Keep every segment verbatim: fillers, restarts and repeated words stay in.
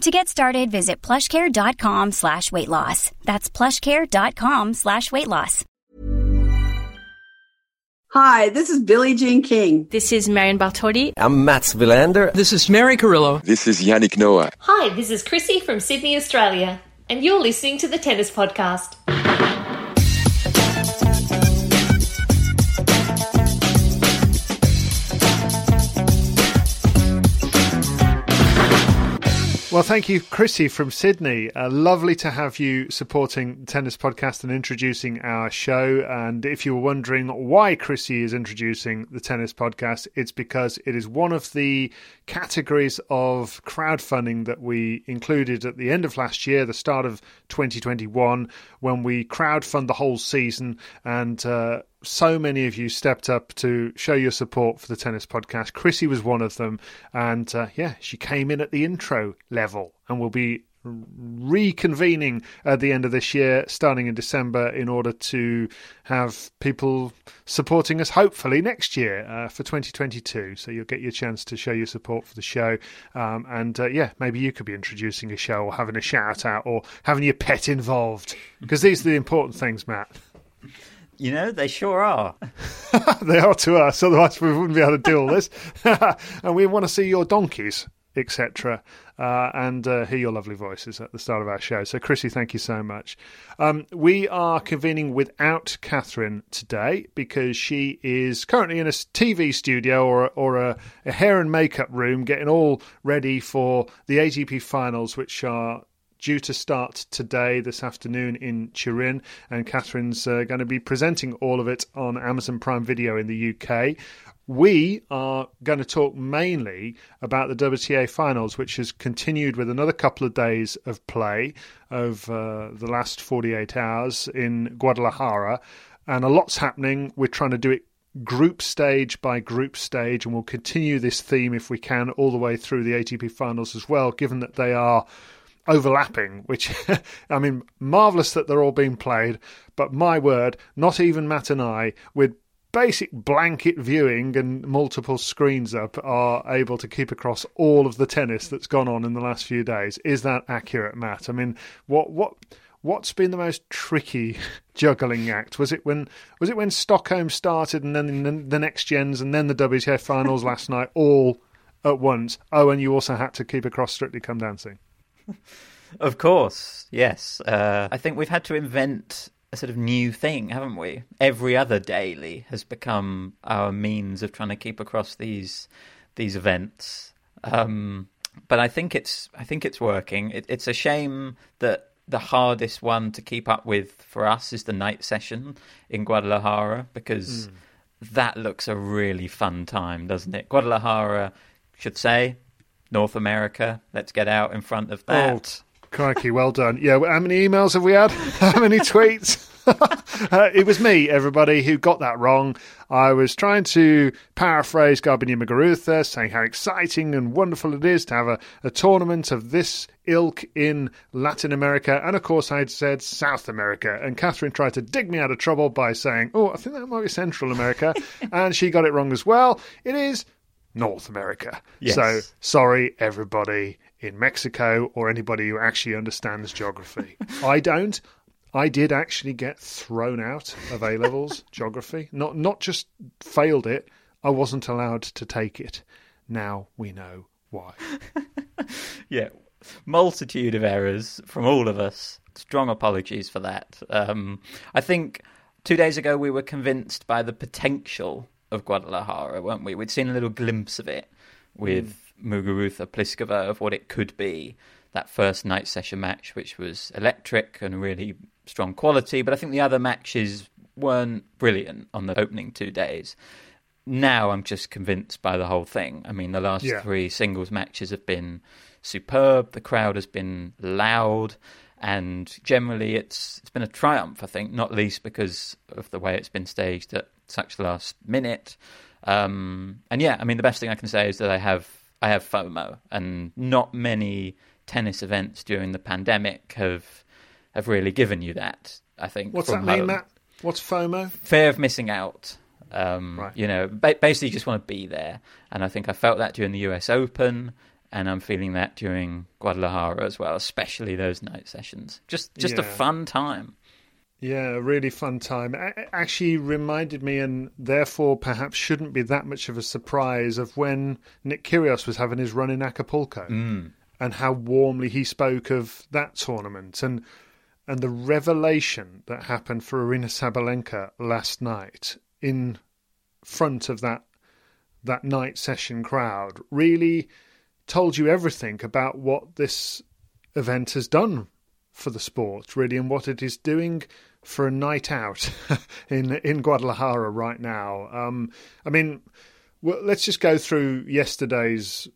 To get started, visit plushcare.com slash weight loss. That's plushcare.com slash weight loss. Hi, this is Billie Jean King. This is Marion Bartoli. I'm Mats Wilander. This is Mary Carrillo. This is Yannick Noah. Hi, this is Chrissy from Sydney, Australia. And you're listening to the Tennis Podcast. Well, thank you, Chrissy from Sydney. Uh, lovely to have you supporting the Tennis Podcast and introducing our show. And if you were wondering why Chrissy is introducing the Tennis Podcast, it's because it is one of the categories of crowdfunding that we included at the end of last year, the start of twenty twenty-one, when we crowdfund the whole season. And uh, so many of you stepped up to show your support for the Tennis Podcast. Chrissy was one of them. And uh, yeah, she came in at the intro level and will be reconvening at the end of this year, starting in December, in order to have people supporting us, hopefully next year uh, for twenty twenty-two. So you'll get your chance to show your support for the show. Um, and uh, yeah, maybe you could be introducing a show or having a shout out or having your pet involved, because these are the important things, Matt. You know, they sure are. They are to us, otherwise we wouldn't be able to do all this. And we want to see your donkeys, et cetera, uh, and uh, hear your lovely voices at the start of our show. So, Chrissy, thank you so much. Um, we are convening without Catherine today because she is currently in a T V studio or, or a, a hair and makeup room getting all ready for the A T P finals, which are due to start today, this afternoon in Turin, and Catherine's uh, going to be presenting all of it on Amazon Prime Video in the U K. We are going to talk mainly about the W T A finals, which has continued with another couple of days of play over uh, the last forty-eight hours in Guadalajara, and a lot's happening. We're trying to do it group stage by group stage, and we'll continue this theme if we can all the way through the A T P finals as well, given that they are overlapping, which, I mean, marvellous that they're all being played, but my word, not even Matt and I, with basic blanket viewing and multiple screens up, are able to keep across all of the tennis that's gone on in the last few days. Is that accurate, Matt? I mean, what what what's been the most tricky juggling act? Was it when was it when Stockholm started and then the Next Gens and then the W T A finals last night all at once? Oh, and you also had to keep across Strictly Come Dancing. Of course, yes. Uh, I think we've had to invent a sort of new thing, haven't we? Every other daily has become our means of trying to keep across these these events. Um, but I think it's I think it's working. It, it's a shame that the hardest one to keep up with for us is the night session in Guadalajara, because mm. that looks a really fun time, doesn't it? Guadalajara, should say. North America, let's get out in front of that. Oh, crikey, well done. Yeah, how many emails have we had? How many tweets? uh, it was me, everybody, who got that wrong. I was trying to paraphrase Garbiñe Muguruza, saying how exciting and wonderful it is to have a, a tournament of this ilk in Latin America. And, of course, I'd said South America. And Catherine tried to dig me out of trouble by saying, oh, I think that might be Central America. And she got it wrong as well. It is North America. Yes. So sorry, everybody in Mexico or anybody who actually understands geography. I don't. I did actually get thrown out of A-levels geography. Not not just failed it, I wasn't allowed to take it. Now we know why. Yeah, multitude of errors from all of us. Strong apologies for that. Um, I think two days ago we were convinced by the potential of Guadalajara, weren't we? We'd seen a little glimpse of it with mm. Muguruza Pliskova, of what it could be. That first night session match, which was electric and really strong quality. But I think the other matches weren't brilliant on the opening two days. Now I'm just convinced by the whole thing. I mean, the last yeah. three singles matches have been superb. The crowd has been loud. And generally, it's it's been a triumph, I think, not least because of the way it's been staged at such last minute. Um, and yeah, I mean, the best thing I can say is that I have I have FOMO, and not many tennis events during the pandemic have have really given you that, I think. What's that home. mean, Matt? What's FOMO? Fear of missing out. Um, right. You know, ba- basically just want to be there. And I think I felt that during the U S Open. And I'm feeling that during Guadalajara as well, especially those night sessions. Just just yeah. a fun time. Yeah, a really fun time. It actually reminded me, and therefore perhaps shouldn't be that much of a surprise, of when Nick Kyrgios was having his run in Acapulco mm. and how warmly he spoke of that tournament. And and the revelation that happened for Irina Sabalenka last night in front of that that night session crowd really told you everything about what this event has done for the sport, really, and what it is doing for a night out in in Guadalajara right now. Um, I mean, well, let's just go through yesterday's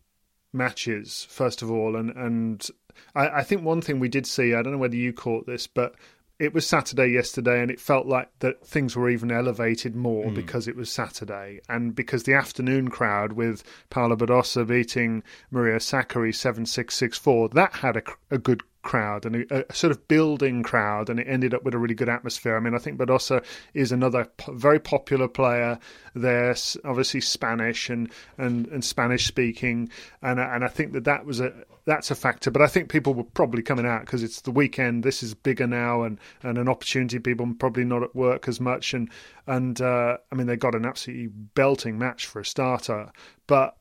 matches, first of all. And, and I, I think one thing we did see, I don't know whether you caught this, but it was Saturday yesterday, and it felt like that things were even elevated more mm. because it was Saturday, and because the afternoon crowd with Paula Badosa beating Maria Sakkari seven six, six four, that had a, a good crowd and a, a sort of building crowd, and it ended up with a really good atmosphere. I mean, I think Badosa is another po- very popular player there, obviously Spanish and, and, and Spanish speaking, and and I think that that was a that's a factor. But I think people were probably coming out because it's the weekend. This is bigger now, and, and an opportunity. People probably not at work as much. And and uh, I mean, they got an absolutely belting match for a starter. But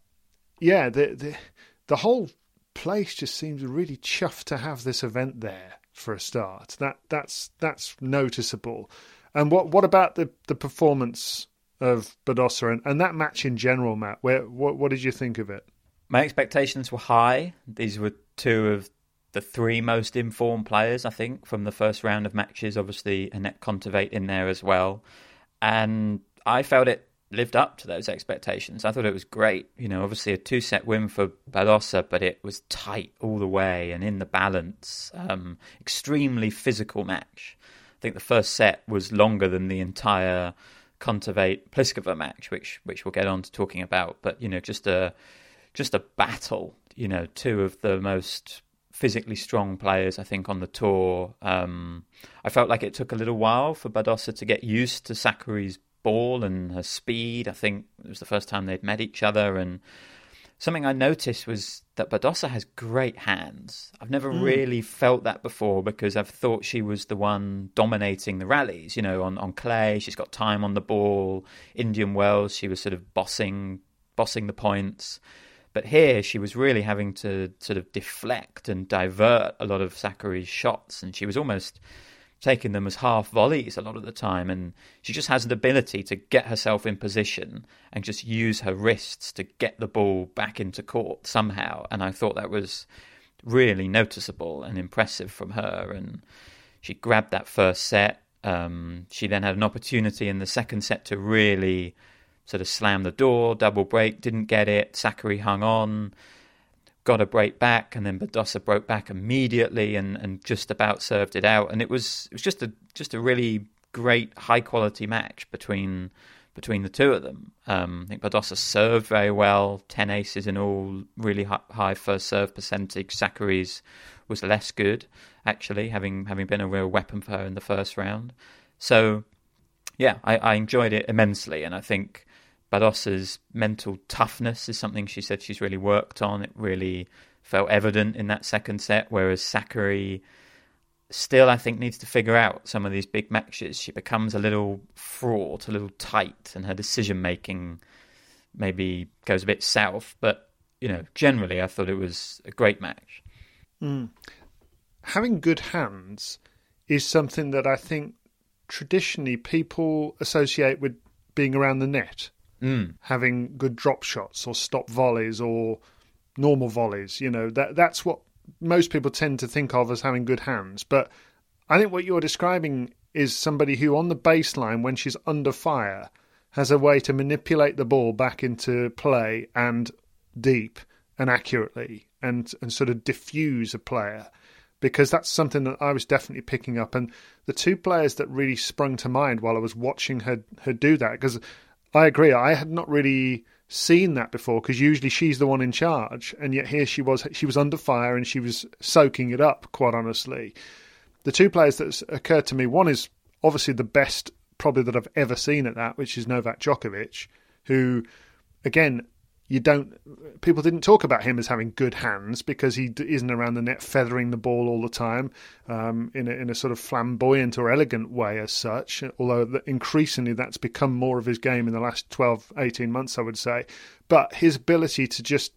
yeah, the the, the whole place just seems really chuffed to have this event there for a start. That that's that's noticeable. And what what about the the performance of Badosa and, and that match in general, Matt? Where what what did you think of it? My expectations were high. These were two of the three most informed players, I think, from the first round of matches. Obviously, Anett Kontaveit in there as well. And I felt it lived up to those expectations. I thought it was great. You know, obviously a two-set win for Badosa, but it was tight all the way and in the balance. Um, extremely physical match. I think the first set was longer than the entire Kontaveit-Pliskova match, which, which we'll get on to talking about. But, you know, just a... Just a battle, you know, two of the most physically strong players, I think, on the tour. Um, I felt like it took a little while for Badosa to get used to Sakkari's ball and her speed. I think it was the first time they'd met each other. And something I noticed was that Badosa has great hands. I've never mm. really felt that before, because I've thought she was the one dominating the rallies, you know, on, on clay. She's got time on the ball. Indian Wells, she was sort of bossing, bossing the points. But here she was really having to sort of deflect and divert a lot of Sakkari's shots, and she was almost taking them as half volleys a lot of the time. And she just has the ability to get herself in position and just use her wrists to get the ball back into court somehow. And I thought that was really noticeable and impressive from her. And she grabbed that first set. Um, she then had an opportunity in the second set to really sort of slammed the door, double break, didn't get it. Sakkari hung on, got a break back, and then Badosa broke back immediately and, and just about served it out. And it was it was just a just a really great high quality match between between the two of them. Um, I think Badosa served very well, ten aces in all, really high first serve percentage. Sakkari's was less good, actually, having having been a real weapon for her in the first round. So yeah, I, I enjoyed it immensely, and I think Badosa's mental toughness is something she said she's really worked on. It really felt evident in that second set, whereas Sakkari still, I think, needs to figure out some of these big matches. She becomes a little fraught, a little tight, and her decision-making maybe goes a bit south. But, you know, generally, I thought it was a great match. Mm. Having good hands is something that I think traditionally people associate with being around the net, mm. having good drop shots or stop volleys or normal volleys. You know, that that's what most people tend to think of as having good hands. But I think what you're describing is somebody who, on the baseline, when she's under fire, has a way to manipulate the ball back into play and deep and accurately and, and sort of diffuse a player, because that's something that I was definitely picking up. And the two players that really sprung to mind while I was watching her, her do that, because I agree, I had not really seen that before, because usually she's the one in charge, and yet here she was she was under fire and she was soaking it up, quite honestly. The two players that occurred to me, one is obviously the best probably that I've ever seen at that, which is Novak Djokovic, who, again, you don't people didn't talk about him as having good hands because he isn't around the net feathering the ball all the time um, in, a, in a sort of flamboyant or elegant way as such, although increasingly that's become more of his game in the last twelve, eighteen months, I would say. But his ability to just,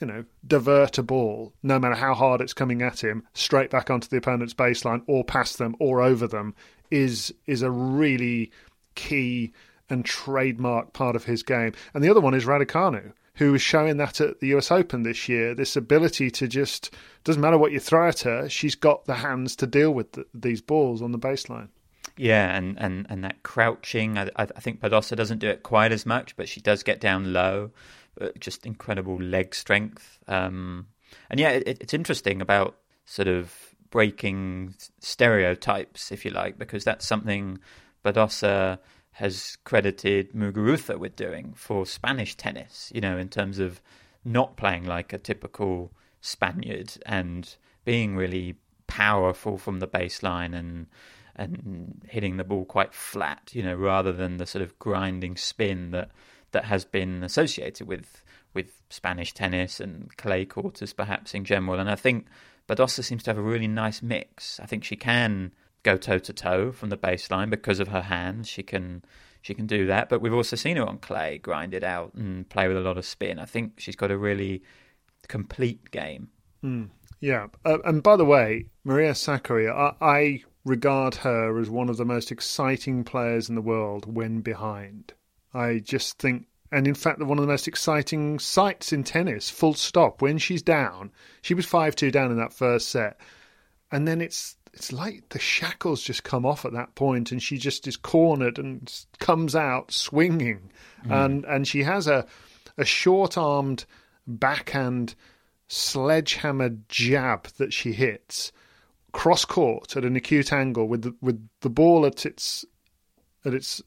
you know, divert a ball, no matter how hard it's coming at him, straight back onto the opponent's baseline or past them or over them is is a really key and trademark part of his game. And the other one is Raducanu, who is showing that at the U S Open this year, this ability to just, doesn't matter what you throw at her, she's got the hands to deal with the, these balls on the baseline. Yeah, and, and, and that crouching, I, I think Badosa doesn't do it quite as much, but she does get down low, but just incredible leg strength. Um, and yeah, it, it's interesting about sort of breaking stereotypes, if you like, because that's something Badosa has credited Muguruza with doing for Spanish tennis, you know, in terms of not playing like a typical Spaniard and being really powerful from the baseline and and hitting the ball quite flat, you know, rather than the sort of grinding spin that, that has been associated with with Spanish tennis and clay quarters perhaps in general. And I think Badosa seems to have a really nice mix. I think she can go toe-to-toe from the baseline because of her hands. She can she can do that. But we've also seen her on clay, grind it out and play with a lot of spin. I think she's got a really complete game. Mm, yeah. Uh, and by the way, Maria Sakkari, I, I regard her as one of the most exciting players in the world when behind. I just think, and in fact, one of the most exciting sights in tennis, full stop, when she's down. She was five two down in that first set. And then it's, it's like the shackles just come off at that point and she just is cornered and comes out swinging. Mm. And and she has a a short-armed backhand sledgehammer jab that she hits cross-court at an acute angle with the, with the ball at its at its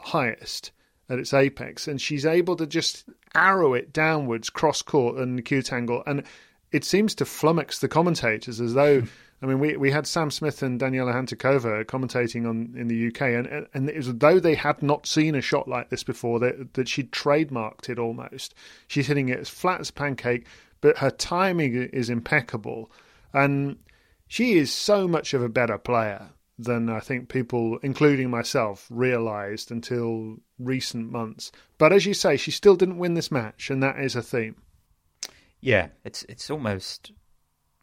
highest, at its apex. And she's able to just arrow it downwards cross-court at an acute angle. And it seems to flummox the commentators as though... I mean, we, we had Sam Smith and Daniela Hantikova commentating on in the U K, and, and it was as though they had not seen a shot like this before, that, that she'd trademarked it almost. She's hitting it as flat as a pancake, but her timing is impeccable. And she is so much of a better player than I think people, including myself, realised until recent months. But as you say, she still didn't win this match, and that is a theme. Yeah, it's it's almost...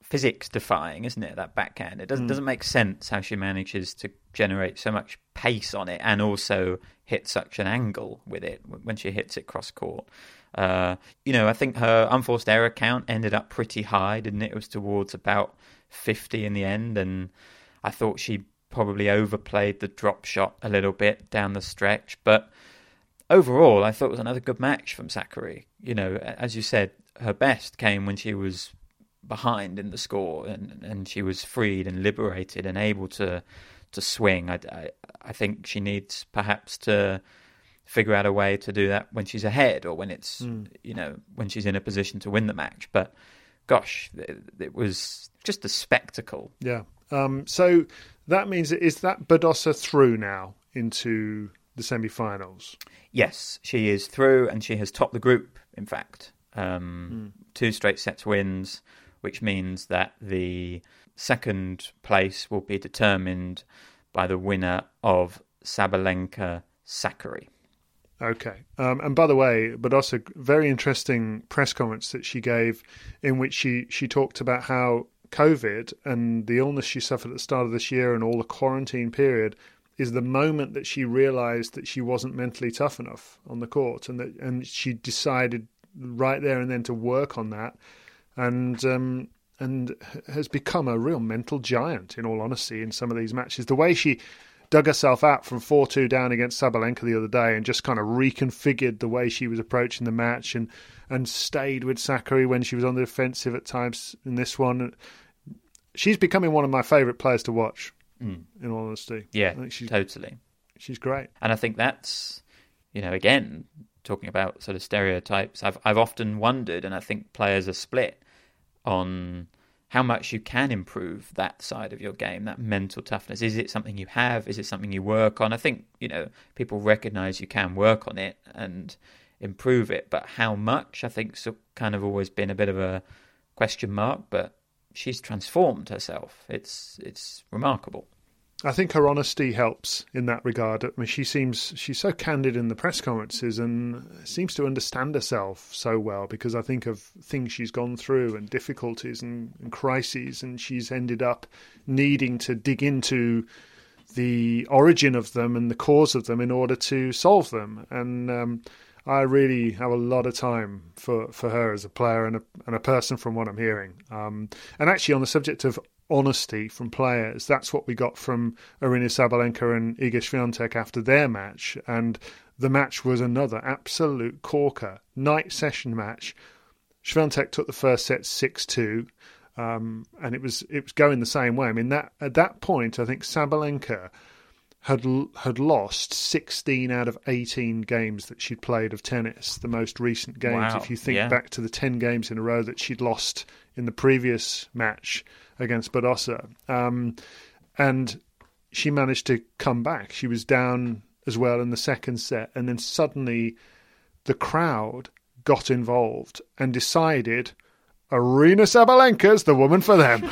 physics defying, isn't it, that backhand? It doesn't mm. doesn't make sense how she manages to generate so much pace on it and also hit such an angle with it when she hits it cross court. Uh, you know, I think her unforced error count ended up pretty high, didn't it? It was towards about fifty in the end, and I thought she probably overplayed the drop shot a little bit down the stretch. But overall, I thought it was another good match from Sakkari. You know, as you said, her best came when she was behind in the score, and, and she was freed and liberated and able to to swing. I, I, I think she needs perhaps to figure out a way to do that when she's ahead or when it's mm. you know, when she's in a position to win the match. But gosh, it, it was just a spectacle. Yeah. Um. So that means, is that Badosa through now into the semi-finals. Yes, she is through, and she has topped the group, in fact. Um, mm. Two straight sets wins, which means that the second place will be determined by the winner of Sabalenka Sakkari. Okay. Um, and by the way, but also very interesting press conference that she gave, in which she, she talked about how COVID and the illness she suffered at the start of this year and all the quarantine period is the moment that she realised that she wasn't mentally tough enough on the court, and that and she decided right there and then to work on that, and um, and has become a real mental giant, in all honesty, in some of these matches. The way she dug herself out from four two down against Sabalenka the other day and just kind of reconfigured the way she was approaching the match, and, and stayed with Sakkari when she was on the defensive at times in this one. She's becoming one of my favourite players to watch, mm. in all honesty. Yeah, I think she's, totally. She's great. And I think that's, you know, again, talking about sort of stereotypes, I've I've often wondered, and I think players are split on how much you can improve that side of your game, that mental toughness. Is it something you have? Is it something you work on? I think, you know, people recognise you can work on it and improve it, but how much, I think, so kind of always been a bit of a question mark, but she's transformed herself. It's it's remarkable. I think her honesty helps in that regard. I mean, she seems she's so candid in the press conferences and seems to understand herself so well, because I think of things she's gone through and difficulties and, and crises, and she's ended up needing to dig into the origin of them and the cause of them in order to solve them. And um, I really have a lot of time for, for her as a player and a, and a person, from what I'm hearing. Um, and actually, on the subject of honesty from players, that's what we got from Irina Sabalenka and Iga Świątek after their match, and the match was another absolute corker night session match. Świątek took the first set six two, um, and it was it was going the same way. I mean, that at that point, I think Sabalenka had had lost sixteen out of eighteen games that she'd played of tennis, the most recent games. Wow. If you think yeah. back to the ten games in a row that she'd lost in the previous match against Badosa. Um, and she managed to come back. She was down as well in the second set, and then suddenly the crowd got involved and decided Irina Sabalenka's the woman for them.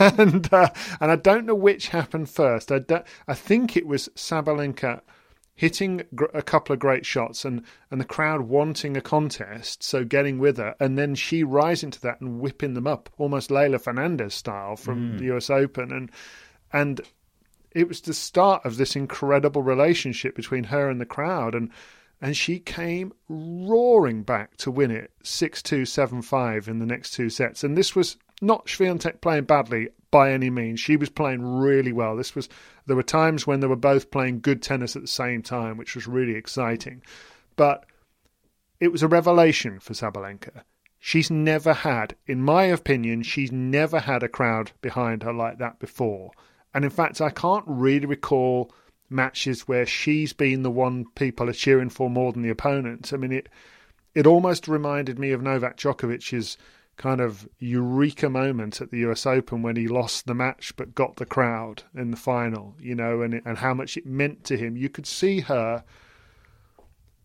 and uh, and I don't know which happened first. I, don't, I think it was Sabalenka hitting gr- a couple of great shots and, and the crowd wanting a contest, so getting with her, and then she rising to that and whipping them up, almost Leylah Fernandez style from mm. the U S Open. And and it was the start of this incredible relationship between her and the crowd, and And she came roaring back to win it six two, seven five in the next two sets. And this was not Świątek playing badly by any means. She was playing really well. This was there were times when they were both playing good tennis at the same time, which was really exciting. But it was a revelation for Sabalenka. She's never had, in my opinion, she's never had a crowd behind her like that before. And in fact, I can't really recall matches where she's been the one people are cheering for more than the opponent. I mean, it it almost reminded me of Novak Djokovic's kind of eureka moment at the U S Open when he lost the match but got the crowd in the final, you know, and and how much it meant to him. You could see her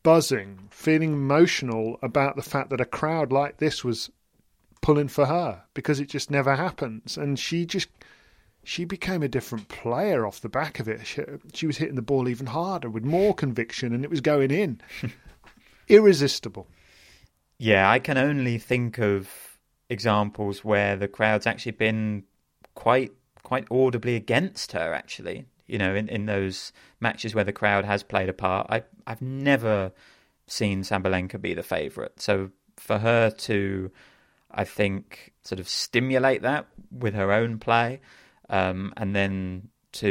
buzzing, feeling emotional about the fact that a crowd like this was pulling for her, because it just never happens. And she just... She became a different player off the back of it. She, she was hitting the ball even harder with more conviction, and it was going in. Irresistible. Yeah, I can only think of examples where the crowd's actually been quite quite audibly against her, actually. You know, in, in those matches where the crowd has played a part. I, I've never seen Sabalenka be the favourite. So for her to, I think, sort of stimulate that with her own play, Um, and then to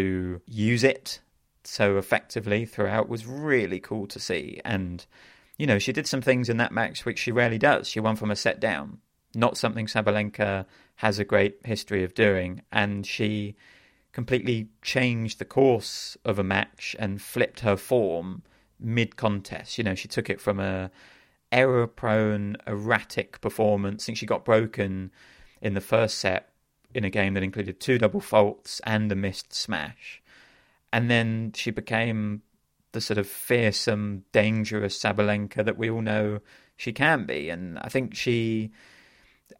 use it so effectively throughout was really cool to see. And, you know, she did some things in that match which she rarely does. She won from a set down, not something Sabalenka has a great history of doing. And she completely changed the course of a match and flipped her form mid-contest. You know, she took it from a error-prone, erratic performance. I think she got broken in the first set in a game that included two double faults and a missed smash. And then she became the sort of fearsome, dangerous Sabalenka that we all know she can be. And I think she,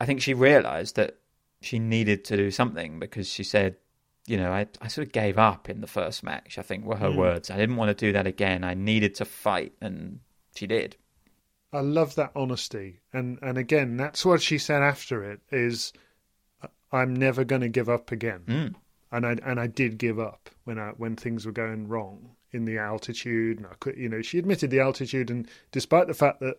I think she realised that she needed to do something, because she said, you know, I, I sort of gave up in the first match, I think were her mm. words. I didn't want to do that again. I needed to fight, and she did. I love that honesty. And, and again, that's what she said after it, is I'm never going to give up again. Mm. And I and I did give up when I, when things were going wrong in the altitude. And I could, you know, she admitted the altitude, and despite the fact that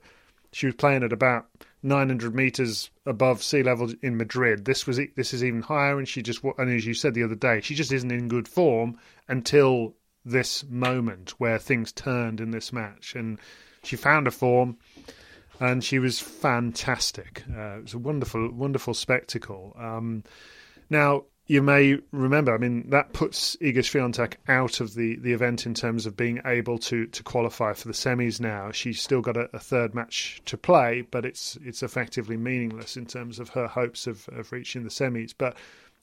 she was playing at about nine hundred meters above sea level in Madrid, this was this is even higher. And she just, and as you said the other day, she just isn't in good form until this moment where things turned in this match, and she found her form, and she was fantastic. Uh, it was a wonderful, wonderful spectacle. Um, now. You may remember, I mean, that puts Iga Świątek out of the, the event in terms of being able to, to qualify for the semis now. She's still got a, a third match to play, but it's it's effectively meaningless in terms of her hopes of, of reaching the semis. But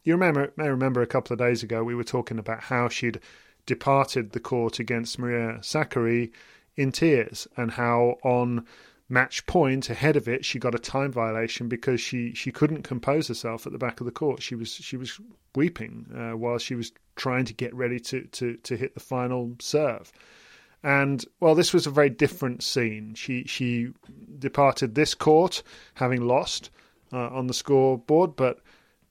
you remember, may remember a couple of days ago, we were talking about how she'd departed the court against Maria Sakkari in tears, and how on match point ahead of it she got a time violation because she she couldn't compose herself at the back of the court. She was she was weeping uh, while she was trying to get ready to to to hit the final serve. And well, this was a very different scene. She she departed this court having lost uh, on the scoreboard, but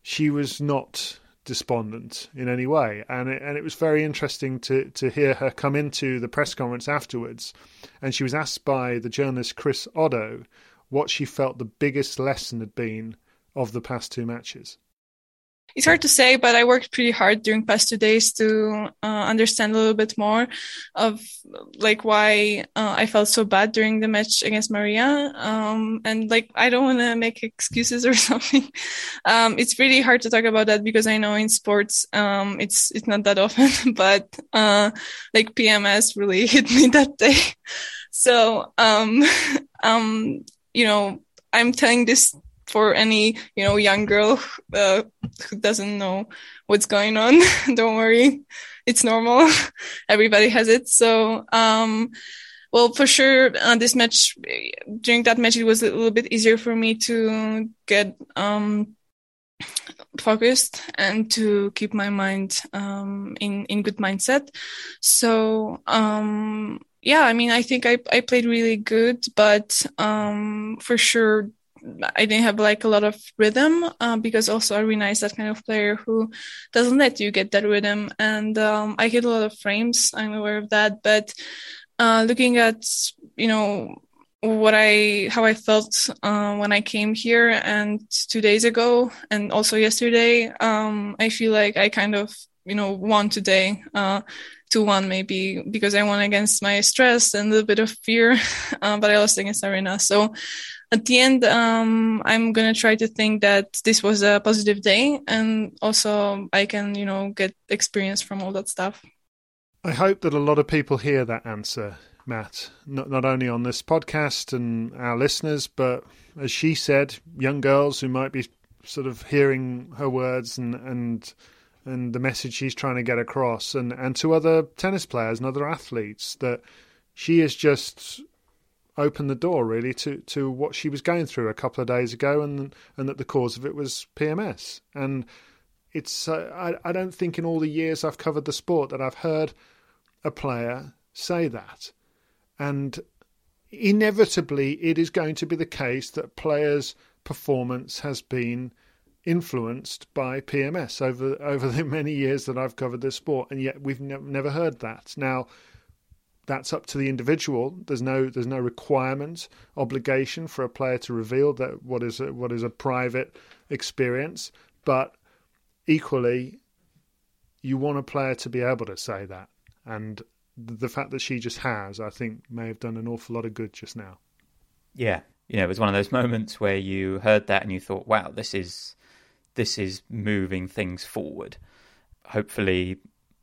she was not despondent in any way, and it, and it was very interesting to to hear her come into the press conference afterwards, and she was asked by the journalist Chris Oddo what she felt the biggest lesson had been of the past two matches. It's hard to say, but I worked pretty hard during past two days to uh, understand a little bit more of like why uh, I felt so bad during the match against Maria. Um, and like, I don't want to make excuses or something. Um, it's really hard to talk about that because I know in sports, um, it's, it's not that often, but uh, like P M S really hit me that day. So, um, um, you know, I'm telling this for any, you know, young girl uh, who doesn't know what's going on. Don't worry, it's normal. Everybody has it. So, um, well, for sure, uh, this match, during that match, it was a little bit easier for me to get um, focused and to keep my mind um, in, in good mindset. So, um, yeah, I mean, I think I, I played really good, but um, for sure, I didn't have like a lot of rhythm uh, because also Irina is that kind of player who doesn't let you get that rhythm. And um, I hit a lot of frames. I'm aware of that. But uh, looking at, you know, what I, how I felt uh, when I came here and two days ago and also yesterday, um, I feel like I kind of, you know, won today, uh, two one maybe, because I won against my stress and a little bit of fear, uh, but I lost against Irina. So at the end, um, I'm going to try to think that this was a positive day, and also I can, you know, get experience from all that stuff. I hope that a lot of people hear that answer, Matt, not, not only on this podcast and our listeners, but as she said, young girls who might be sort of hearing her words and, and, and the message she's trying to get across, and, and to other tennis players and other athletes, that she is just opened the door really to, to what she was going through a couple of days ago, and and that the cause of it was P M S. And it's uh, I, I don't think in all the years I've covered the sport that I've heard a player say that. And inevitably it is going to be the case that players' performance has been influenced by P M S over, over the many years that I've covered this sport, and yet we've ne- never heard that. Now, that's up to the individual. There's no there's no requirement, obligation for a player to reveal that what is a, what is a private experience. But equally, you want a player to be able to say that. And the fact that she just has, I think, may have done an awful lot of good just now. Yeah, you know, it was one of those moments where you heard that and you thought, "Wow, this is this is moving things forward." Hopefully,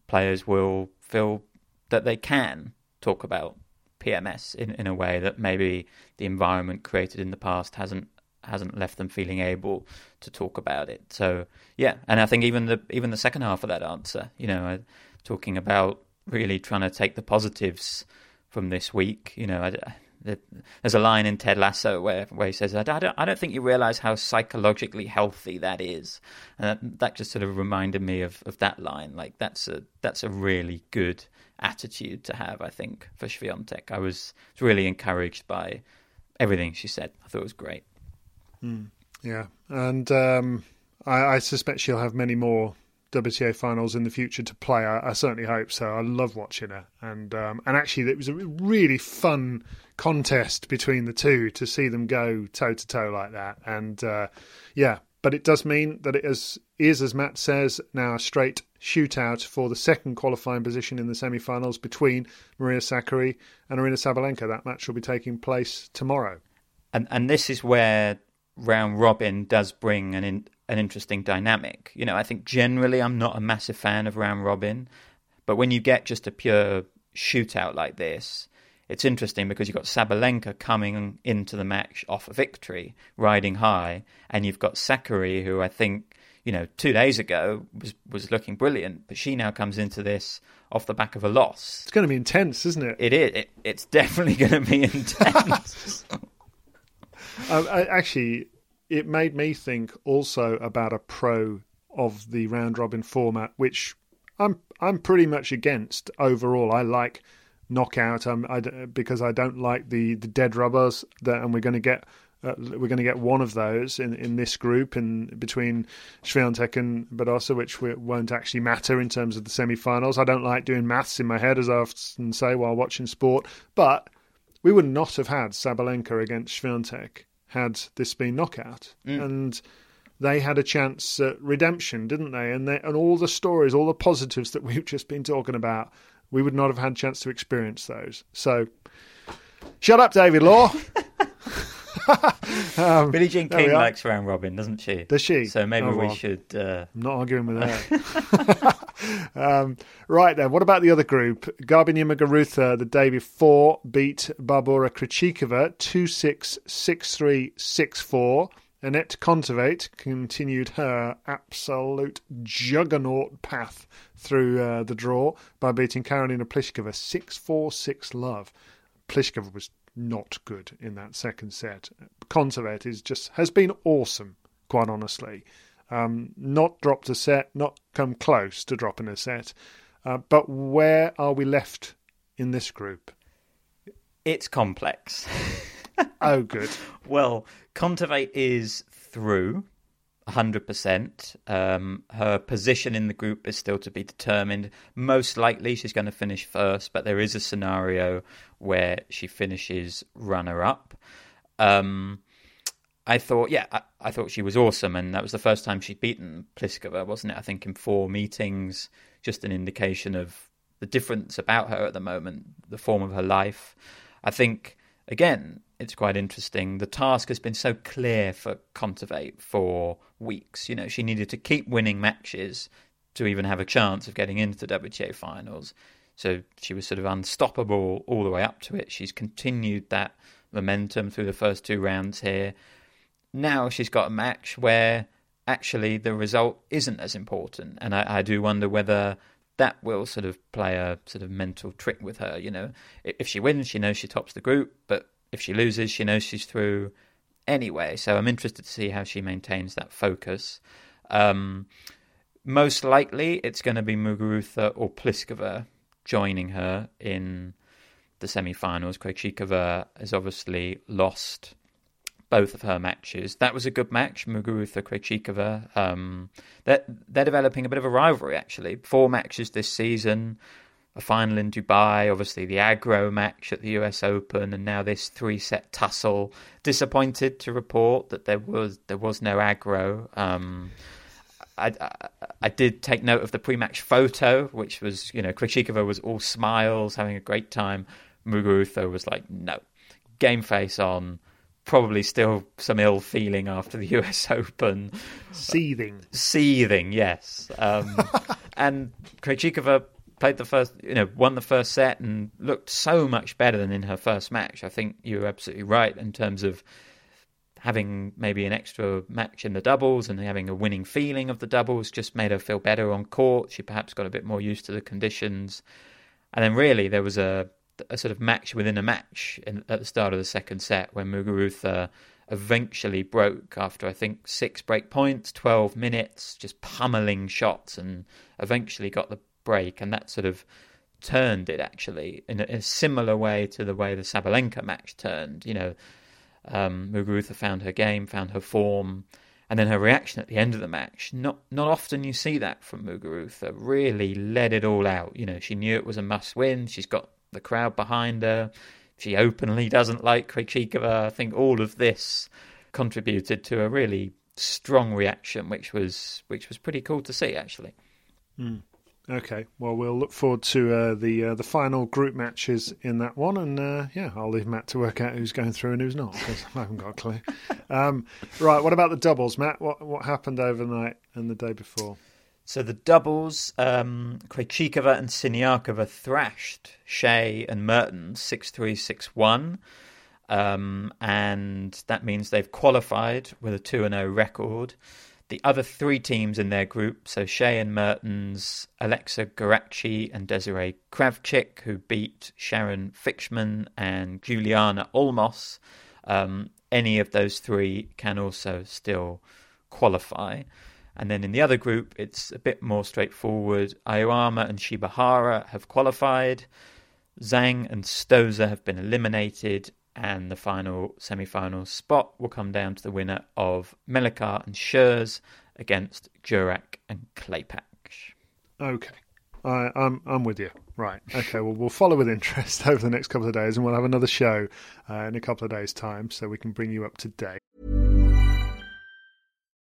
players will feel that they can talk about P M S in, in a way that maybe the environment created in the past hasn't hasn't left them feeling able to talk about it. So yeah, and I think even the even the second half of that answer, you know, talking about really trying to take the positives from this week. You know, I, I, there's a line in Ted Lasso where, where he says, I, I, don't, I don't think you realise how psychologically healthy that is. And that, that just sort of reminded me of, of that line. Like, that's a that's a really good attitude to have, I think, for Świątek. I was really encouraged by everything she said. I thought it was great. Mm. Yeah, and um, I, I suspect she'll have many more W T A finals in the future to play. I, I certainly hope so. I love watching her, and um, and actually it was a really fun contest between the two to see them go toe to toe like that. And uh, yeah, but it does mean that it is, is, as Matt says, now a straight shootout for the second qualifying position in the semi-finals between Maria Sakkari and Irina Sabalenka. That match will be taking place tomorrow, and and this is where round robin does bring an in, an interesting dynamic. You know, I think generally I'm not a massive fan of round robin, but when you get just a pure shootout like this, it's interesting because you've got Sabalenka coming into the match off a victory, riding high, and you've got Sakkari, who I think, you know, two days ago was was looking brilliant, but she now comes into this off the back of a loss. It's going to be intense, isn't it? It is. It, it's definitely going to be intense. Um, I, actually, it made me think also about a pro of the round robin format, which I'm I'm pretty much against overall. I like knockout, um, I, because I don't like the, the dead rubbers, that, and we're going to get uh, we're going to get one of those in, in this group in between Świątek and Badosa, which we, won't actually matter in terms of the semi-finals. I don't like doing maths in my head, as I often say while watching sport, but we would not have had Sabalenka against Świątek had this been knockout. Mm. And they had a chance at redemption, didn't they? And they, and all the stories, all the positives that we've just been talking about, we would not have had a chance to experience those. So, shut up, David Law. um, Billie Jean King likes round robin, doesn't she? Does she? So maybe oh, we well, should... Uh... I'm not arguing with her. um, right then, what about the other group? Garbiñe Muguruza, the day before, beat Barbora Krejčíková two six, six three, six four. Anett Kontaveit continued her absolute juggernaut path through uh, the draw by beating Karolina Pliskova six four, six love. Pliskova was not good in that second set. Kontaveit is just has been awesome, quite honestly. Um, not dropped a set, not come close to dropping a set. Uh, but where are we left in this group? It's complex. Oh, good. Well, Kontaveit is through one hundred percent. Um, her position in the group is still to be determined. Most likely she's going to finish first, but there is a scenario where she finishes runner-up. Um, I thought, yeah, I, I thought she was awesome, and that was the first time she'd beaten Pliskova, wasn't it? I think in four meetings, just an indication of the difference about her at the moment, the form of her life. I think, again, it's quite interesting. The task has been so clear for Kontaveit for weeks. You know, she needed to keep winning matches to even have a chance of getting into the W T A finals. So she was sort of unstoppable all the way up to it. She's continued that momentum through the first two rounds here. Now she's got a match where actually the result isn't as important. And I, I do wonder whether that will sort of play a sort of mental trick with her. You know, if she wins, she knows she tops the group, but if she loses, she knows she's through anyway. So I'm interested to see how she maintains that focus. Um, most likely, it's going to be Muguruza or Pliskova joining her in the semi-finals. Krejčíková has obviously lost both of her matches. That was a good match, Muguruza-Krejčíková. Um, they're, they're developing a bit of a rivalry, actually. Four matches this season. A final in Dubai, obviously the aggro match at the U S Open, and now this three-set tussle. Disappointed to report that there was there was no aggro. Um, I, I, I did take note of the pre-match photo, which was, you know, Krejčíková was all smiles, having a great time. Muguruza was like, no, game face on. Probably still some ill feeling after the U S Open. Seething. Seething, yes. Um, and Krejčíková played the first, you know, won the first set and looked so much better than in her first match. I think you were absolutely right in terms of having maybe an extra match in the doubles and having a winning feeling of the doubles just made her feel better on court. She perhaps got a bit more used to the conditions. And then really there was a, a sort of match within a match in, at the start of the second set when Muguruza eventually broke after, I think, six break points, twelve minutes, just pummeling shots, and eventually got the break. And that sort of turned it, actually, in a, in a similar way to the way the Sabalenka match turned. You know, um, Muguruza found her game, found her form, and then her reaction at the end of the match. Not not often you see that from Muguruza. Really let it all out. You know, she knew it was a must-win. She's got the crowd behind her. She openly doesn't like Krejcikova. I think all of this contributed to a really strong reaction, which was which was pretty cool to see, actually. Mm. Okay, well, we'll look forward to uh, the uh, the final group matches in that one, and uh, yeah, I'll leave Matt to work out who's going through and who's not, because I haven't got a clue. Um, right, what about the doubles, Matt? What what happened overnight and the day before? So the doubles, um, Krejcikova and Siniakova thrashed Shea and Mertens six three, six one, um, and that means they've qualified with a two and oh record. The other three teams in their group, so Shea and Mertens, Alexa Geraci and Desiree Kravchik, who beat Sharon Fichtman and Juliana Olmos, um, any of those three can also still qualify. And then in the other group, it's a bit more straightforward. Aoyama and Shibahara have qualified. Zhang and Stosur have been eliminated. And the final semi-final spot will come down to the winner of Melikar and Schurz against Djurak and Klapach. Okay, I, I'm I'm with you. Right. Okay. Well, we'll follow with interest over the next couple of days, and we'll have another show uh, in a couple of days' time, so we can bring you up to date.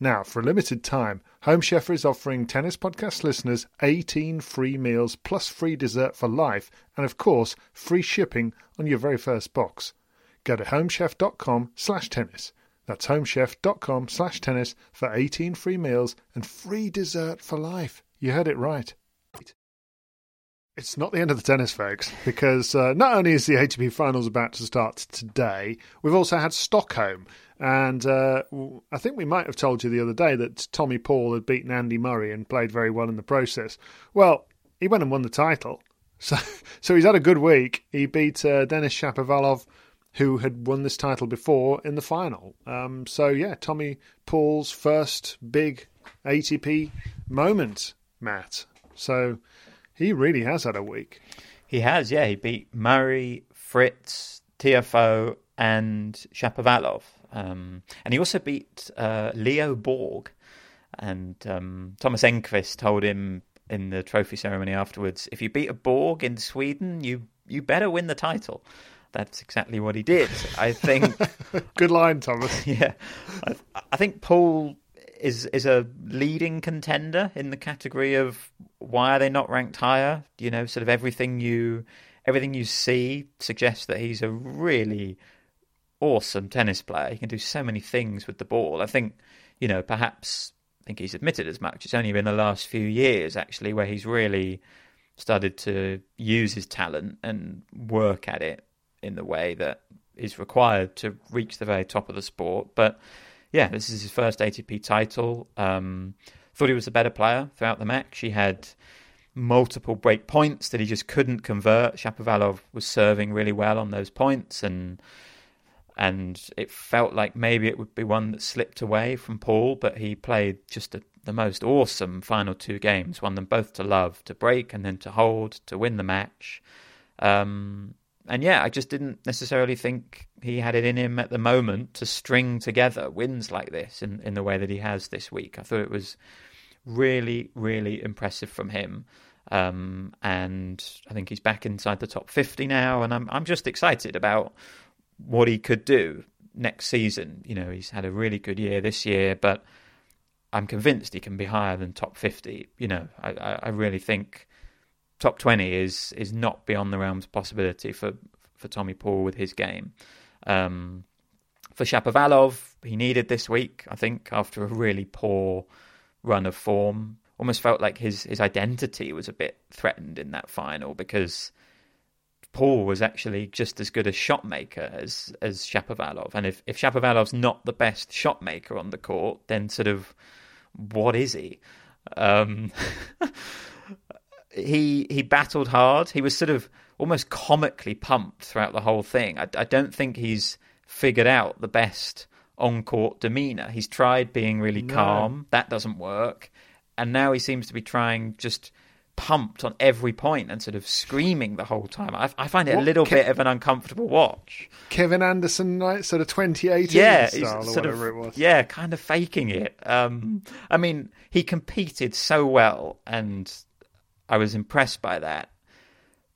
Now, for a limited time, Home Chef is offering Tennis Podcast listeners eighteen free meals plus free dessert for life and, of course, free shipping on your very first box. Go to homechef.com slash tennis. That's homechef.com slash tennis for eighteen free meals and free dessert for life. You heard it right. It's not the end of the tennis, folks, because uh, not only is the A T P finals about to start today, we've also had Stockholm. And uh, I think we might have told you the other day that Tommy Paul had beaten Andy Murray and played very well in the process. Well, he went and won the title. So so he's had a good week. He beat uh, Denis Shapovalov, who had won this title before, in the final. Um, so, yeah, Tommy Paul's first big A T P moment, Matt. So he really has had a week. He has, yeah. He beat Murray, Fritz, Tiafoe, and Shapovalov. Um, and he also beat uh, Leo Borg. And um, Thomas Enqvist told him in the trophy ceremony afterwards, if you beat a Borg in Sweden, you, you better win the title. That's exactly what he did, I think. Good line, Thomas. Yeah. I, I think Paul is is a leading contender in the category of why are they not ranked higher? You know, sort of everything you everything you see suggests that he's a really awesome tennis player. He can do so many things with the ball. I think, you know, perhaps I think he's admitted as much. It's only been the last few years, actually, where he's really started to use his talent and work at it in the way that is required to reach the very top of the sport. But yeah, this is his first A T P title. Um, thought he was a better player throughout the match. He had multiple break points that he just couldn't convert. Shapovalov was serving really well on those points, and and it felt like maybe it would be one that slipped away from Paul, but he played just a, the most awesome final two games, won them both to love, to break and then to hold, to win the match. Um, And yeah, I just didn't necessarily think he had it in him at the moment to string together wins like this in, in the way that he has this week. I thought it was really, really impressive from him. Um, and I think he's back inside the top fifty now. And I'm I'm just excited about what he could do next season. You know, he's had a really good year this year, but I'm convinced he can be higher than top fifty. You know, I, I, I really think top twenty is is not beyond the realms of possibility for, for Tommy Paul with his game. Um, for Shapovalov, he needed this week, I think, after a really poor run of form. Almost felt like his, his identity was a bit threatened in that final because Paul was actually just as good a shot maker as, as Shapovalov. And if, if Shapovalov's not the best shot maker on the court, then sort of what is he? Um He he battled hard. He was sort of almost comically pumped throughout the whole thing. I, I don't think he's figured out the best on-court demeanour. He's tried being really no. calm. That doesn't work. And now he seems to be trying just pumped on every point and sort of screaming the whole time. I, I find it what? a little Kev- bit of an uncomfortable watch. Kevin Anderson, like, sort of twenty eighteen yeah, style or whatever of, it was. Yeah, kind of faking it. Um, I mean, he competed so well and I was impressed by that,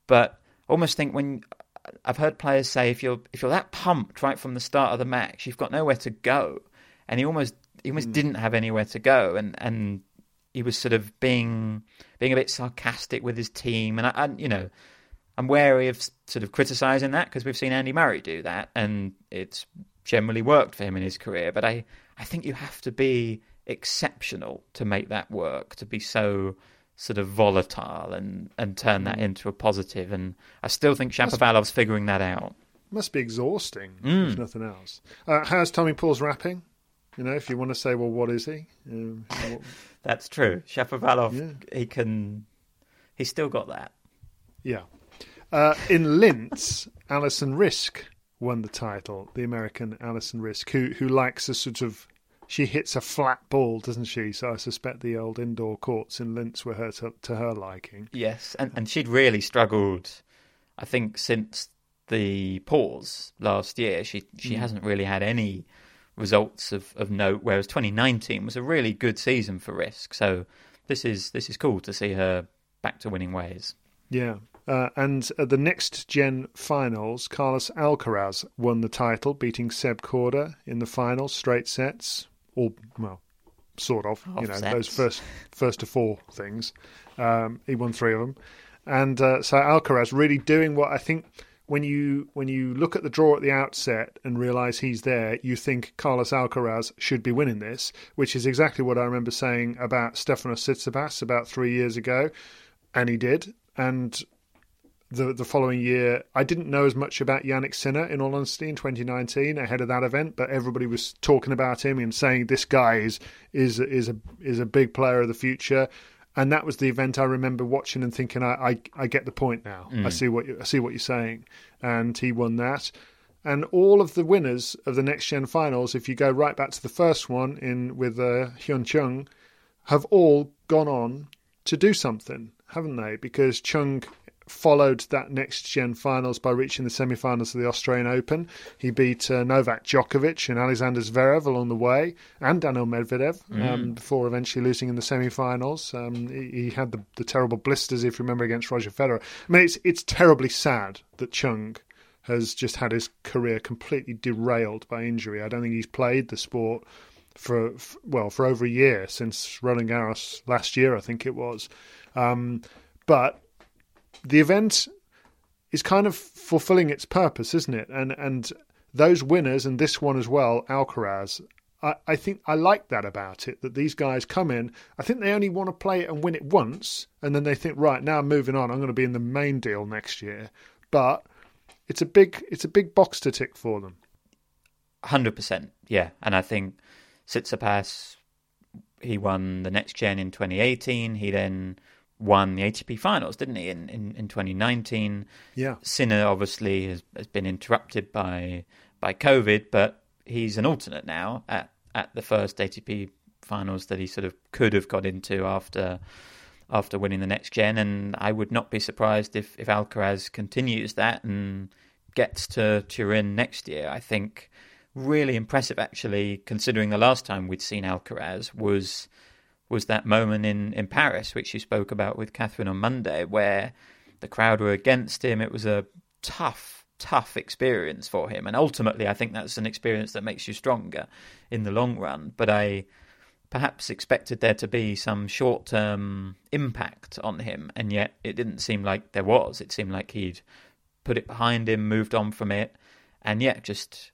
but I almost think when I've heard players say if you're if you're that pumped right from the start of the match, you've got nowhere to go, and he almost he almost mm. didn't have anywhere to go, and, and he was sort of being being a bit sarcastic with his team, and I, I you know I'm wary of sort of criticising that because we've seen Andy Murray do that, and it's generally worked for him in his career, but I I think you have to be exceptional to make that work, to be so sort of volatile and, and turn that into a positive. And I still think Shapovalov's figuring that out. Must be exhausting, mm. if nothing else. Uh, how's Tommy Paul's rapping? You know, if you want to say, well, what is he? Um, what... That's true. Shapovalov, yeah. he can... He's still got that. Yeah. Uh, in Linz, Alison Riske won the title, the American Alison Riske, who, who likes a sort of... She hits a flat ball, doesn't she? So I suspect the old indoor courts in Linz were her to, to her liking. Yes, and, and she'd really struggled, I think, since the pause last year. She she mm. hasn't really had any results of, of note, whereas twenty nineteen was a really good season for Riske. So this is this is cool to see her back to winning ways. Yeah. Uh, and at the Next Gen Finals, Carlos Alcaraz won the title, beating Seb Korda in the final, straight sets, or, well, sort of, Half you know, sets. those first first to four things. Um, he won three of them. And uh, so Alcaraz really doing what I think when you when you look at the draw at the outset and realise he's there, you think Carlos Alcaraz should be winning this, which is exactly what I remember saying about Stefanos Tsitsipas about three years ago, and he did. And The, the following year, I didn't know as much about Jannik Sinner, in all honesty, in twenty nineteen ahead of that event, but everybody was talking about him and saying this guy is is is a is a big player of the future, and that was the event I remember watching and thinking, I I, I get the point now. Mm. I see what you, I see what you're saying, and he won that. And all of the winners of the Next Gen Finals, if you go right back to the first one in with uh, Hyeon Chung, have all gone on to do something, haven't they? Because Chung followed that Next Gen Finals by reaching the semi-finals of the Australian Open. He beat uh, Novak Djokovic and Alexander Zverev along the way, and Daniil Medvedev, mm. um, before eventually losing in the semi-finals. Um, he, he had the, the terrible blisters, if you remember, against Roger Federer. I mean, it's it's terribly sad that Chung has just had his career completely derailed by injury. I don't think he's played the sport for, for well, for over a year, since Roland Garros last year, I think it was. Um, but the event is kind of fulfilling its purpose, isn't it? And and those winners, and this one as well, Alcaraz, I, I think I like that about it, that these guys come in, I think they only want to play it and win it once, and then they think, right, now I'm moving on, I'm going to be in the main deal next year. But it's a big it's a big box to tick for them. one hundred percent, yeah. And I think Tsitsipas, he won the Next Gen in twenty eighteen. He then won the A T P finals, didn't he, in, in, in twenty nineteen. Yeah. Sinner obviously has, has been interrupted by by COVID, but he's an alternate now at, at the first A T P finals that he sort of could have got into after after winning the Next Gen, and I would not be surprised if, if Alcaraz continues that and gets to Turin next year. I think really impressive, actually, considering the last time we'd seen Alcaraz was was that moment in, in Paris, which you spoke about with Catherine on Monday, where the crowd were against him. It was a tough, tough experience for him. And ultimately, I think that's an experience that makes you stronger in the long run. But I perhaps expected there to be some short-term impact on him, and yet it didn't seem like there was. It seemed like he'd put it behind him, moved on from it, and yet just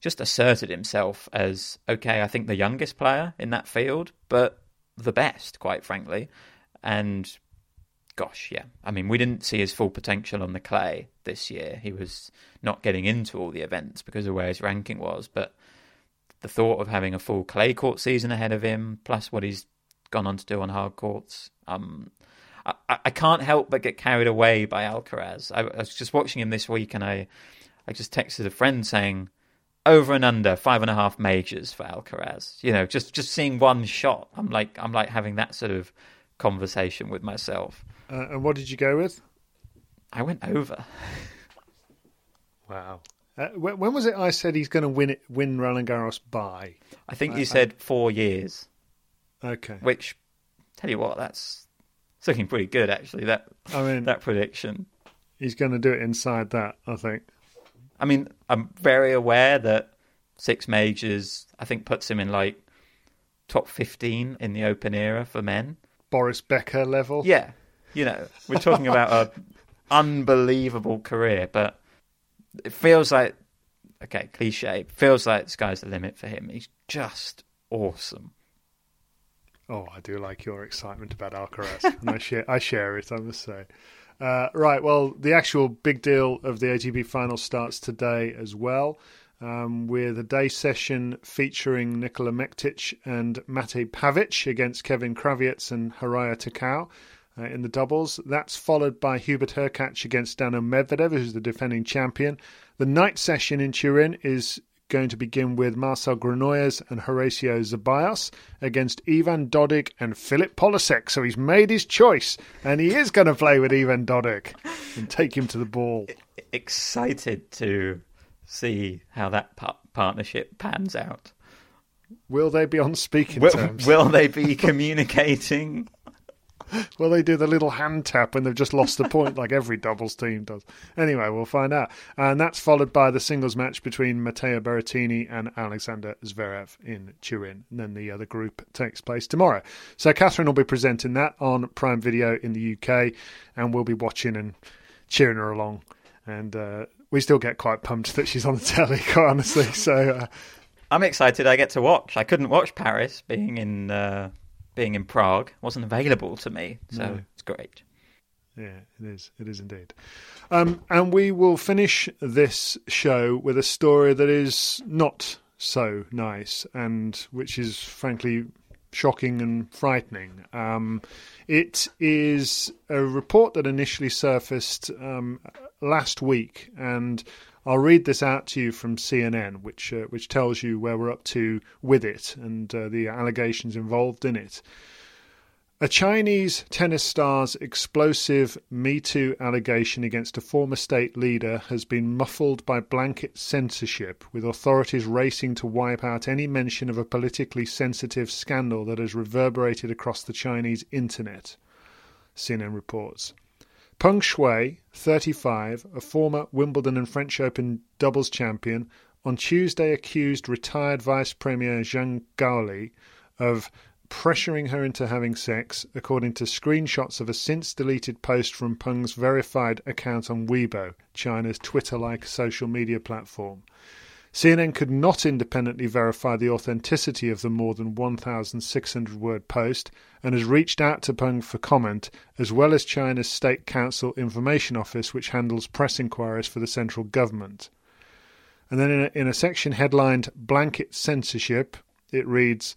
just asserted himself as, okay, I think the youngest player in that field, but the best, quite frankly. And gosh, yeah. I mean, we didn't see his full potential on the clay this year. He was not getting into all the events because of where his ranking was, but the thought of having a full clay court season ahead of him, plus what he's gone on to do on hard courts. Um, I, I can't help but get carried away by Alcaraz. I, I was just watching him this week, and I, I just texted a friend saying, over and under five and a half majors for Alcaraz. You know, just, just seeing one shot, I'm like I'm like having that sort of conversation with myself. Uh, and what did you go with? I went over. Wow. Uh, when was it I said he's going to win it, win Roland Garros by? I think you I, said I... four years. Okay. Which, tell you what, that's it's looking pretty good, actually, that I mean, that prediction. He's going to do it inside that, I think. I mean, I'm very aware that six majors, I think, puts him in, like, top fifteen in the Open era for men. Boris Becker level? Yeah. You know, we're talking about an unbelievable career, but it feels like, okay, cliche, it feels like the sky's the limit for him. He's just awesome. Oh, I do like your excitement about Alcaraz. and I share, I share it, I must say. Uh, right, well, the actual big deal of the A T P Finals starts today as well, um, with a day session featuring Nikola Mektić and Matej Pavic against Kevin Kravets and Horia Takau. Uh, in the doubles. That's followed by Hubert Hurkacz against Daniil Medvedev, who's the defending champion. The night session in Turin is going to begin with Marcel Granollers and Horacio Zeballos against Ivan Dodig and Filip Polasek. So he's made his choice, and he is going to play with Ivan Dodig and take him to the ball. Excited to see how that par- partnership pans out. Will they be on speaking will, terms? Will they be communicating? Well, they do the little hand tap when they've just lost the point, like every doubles team does. Anyway, we'll find out. And that's followed by the singles match between Matteo Berrettini and Alexander Zverev in Turin. And then the other group takes place tomorrow. So Catherine will be presenting that on Prime Video in the U K, and we'll be watching and cheering her along. And uh, we still get quite pumped that she's on the telly, quite honestly. So uh... I'm excited I get to watch. I couldn't watch Paris being in... Uh... Being in Prague wasn't available to me, so no. It's great. Yeah, it is. It is indeed. Um, and we will finish this show with a story that is not so nice, and which is frankly shocking and frightening. Um, it is a report that initially surfaced um, last week, and I'll read this out to you from C N N, which uh, which tells you where we're up to with it and uh, the allegations involved in it. A Chinese tennis star's explosive Me Too allegation against a former state leader has been muffled by blanket censorship, with authorities racing to wipe out any mention of a politically sensitive scandal that has reverberated across the Chinese internet, C N N reports. Peng Shuai, thirty-five, a former Wimbledon and French Open doubles champion, on Tuesday accused retired Vice Premier Zhang Gaoli of pressuring her into having sex, according to screenshots of a since-deleted post from Peng's verified account on Weibo, China's Twitter-like social media platform. C N N could not independently verify the authenticity of the more than one thousand six hundred word post and has reached out to Peng for comment, as well as China's State Council Information Office, which handles press inquiries for the central government. And then in a, in a section headlined Blanket Censorship, it reads,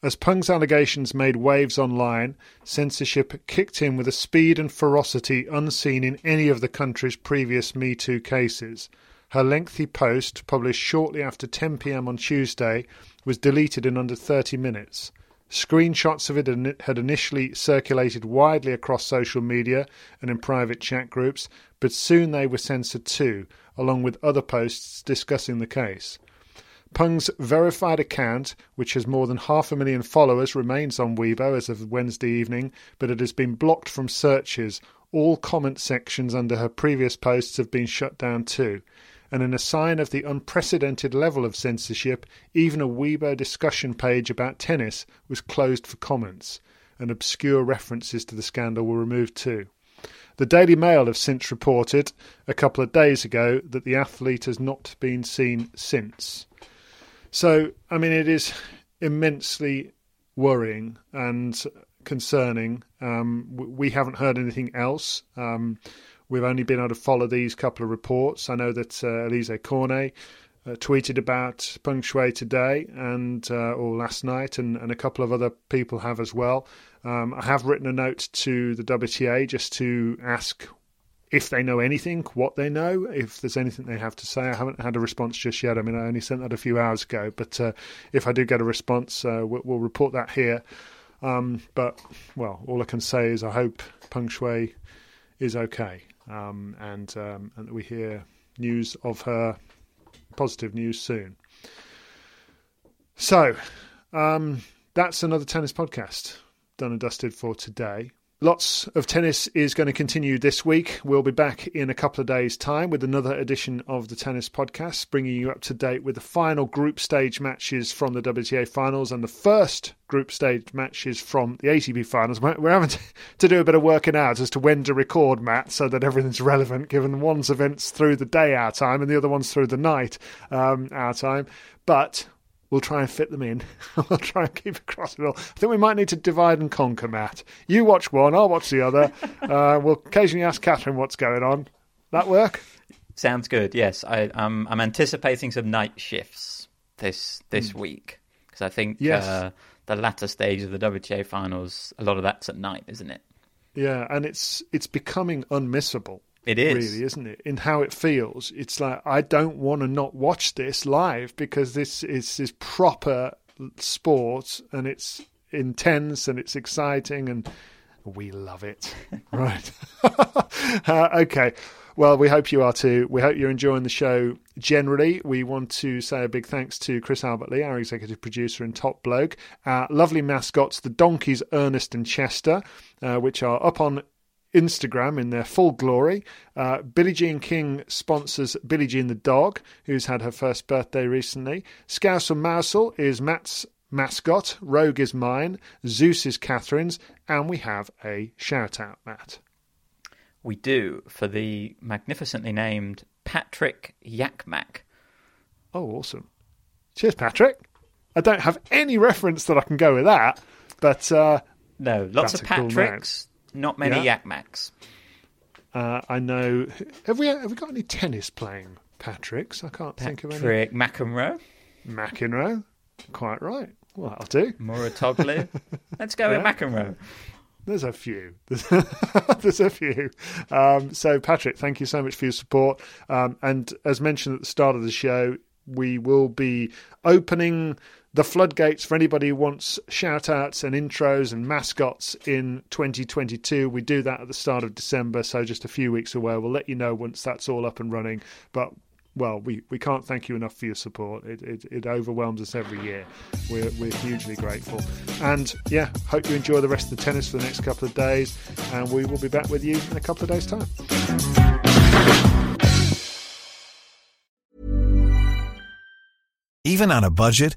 as Peng's allegations made waves online, censorship kicked in with a speed and ferocity unseen in any of the country's previous Me Too cases. Her lengthy post, published shortly after ten p.m. on Tuesday, was deleted in under thirty minutes. Screenshots of it had initially circulated widely across social media and in private chat groups, but soon they were censored too, along with other posts discussing the case. Peng's verified account, which has more than half a million followers, remains on Weibo as of Wednesday evening, but it has been blocked from searches. All comment sections under her previous posts have been shut down too. And in a sign of the unprecedented level of censorship, even a Weibo discussion page about tennis was closed for comments, and obscure references to the scandal were removed too. The Daily Mail have since reported, a couple of days ago, that the athlete has not been seen since. So, I mean, it is immensely worrying and concerning. Um, we haven't heard anything else. Um, we've only been able to follow these couple of reports. I know that uh, Elise Cornet uh, tweeted about Peng Shuai today and uh, or last night, and, and a couple of other people have as well. Um, I have written a note to the W T A just to ask if they know anything, what they know, if there's anything they have to say. I haven't had a response just yet. I mean, I only sent that a few hours ago, but uh, if I do get a response, uh, we'll, we'll report that here. Um, but, well, all I can say is I hope Peng Shuai is okay, um, and, um, and that we hear news of her, positive news soon. So, um, that's another tennis podcast done and dusted for today. Lots of tennis is going to continue this week. We'll be back in a couple of days' time with another edition of the Tennis Podcast, bringing you up to date with the final group stage matches from the W T A finals and the first group stage matches from the A T P finals. We're having to do a bit of working out as to when to record, Matt, so that everything's relevant, given one's events through the day our time and the other one's through the night um, our time. But we'll try and fit them in. We'll try and keep across it all. I think we might need to divide and conquer, Matt. You watch one, I'll watch the other. Uh, we'll occasionally ask Catherine what's going on. That work? Sounds good, yes. I, um, I'm anticipating some night shifts this this mm. week. Because I think yes. uh, the latter stage of the W T A finals, a lot of that's at night, isn't it? Yeah, and it's it's becoming unmissable. It is. Really, isn't it? In how it feels. It's like, I don't want to not watch this live because this is, is proper sport and it's intense and it's exciting and we love it. Right. uh, okay. Well, we hope you are too. We hope you're enjoying the show generally. We want to say a big thanks to Chris Albertley, our executive producer and top bloke. Our lovely mascots, the donkeys Ernest and Chester, uh, which are up on Instagram in their full glory. Uh, Billie Jean King sponsors Billie Jean the dog, who's had her first birthday recently. Scouse and Mousel is Matt's mascot. Rogue is mine. Zeus is Catherine's. And we have a shout out, Matt. We do, for the magnificently named Patrick Yakmak. Oh, awesome. Cheers, Patrick. I don't have any reference that I can go with that, but uh, no, lots of Patricks. Cool. Not many yeah. Yakmaks. Uh, I know. Have we have we got any tennis playing Patricks? I can't Patrick think of any. Patrick McEnroe. McEnroe. Quite right. Well, that'll do. Muratoglu. Let's go yeah. with McEnroe. There's a few. There's, There's a few. Um, so, Patrick, thank you so much for your support. Um, and as mentioned at the start of the show, we will be opening the floodgates for anybody who wants shout-outs and intros and mascots in twenty twenty-two. We do that at the start of December, so just a few weeks away. We'll let you know once that's all up and running. But, well, we, we can't thank you enough for your support. It it, it overwhelms us every year. We're, we're hugely grateful. And, yeah, hope you enjoy the rest of the tennis for the next couple of days, and we will be back with you in a couple of days' time. Even on a budget,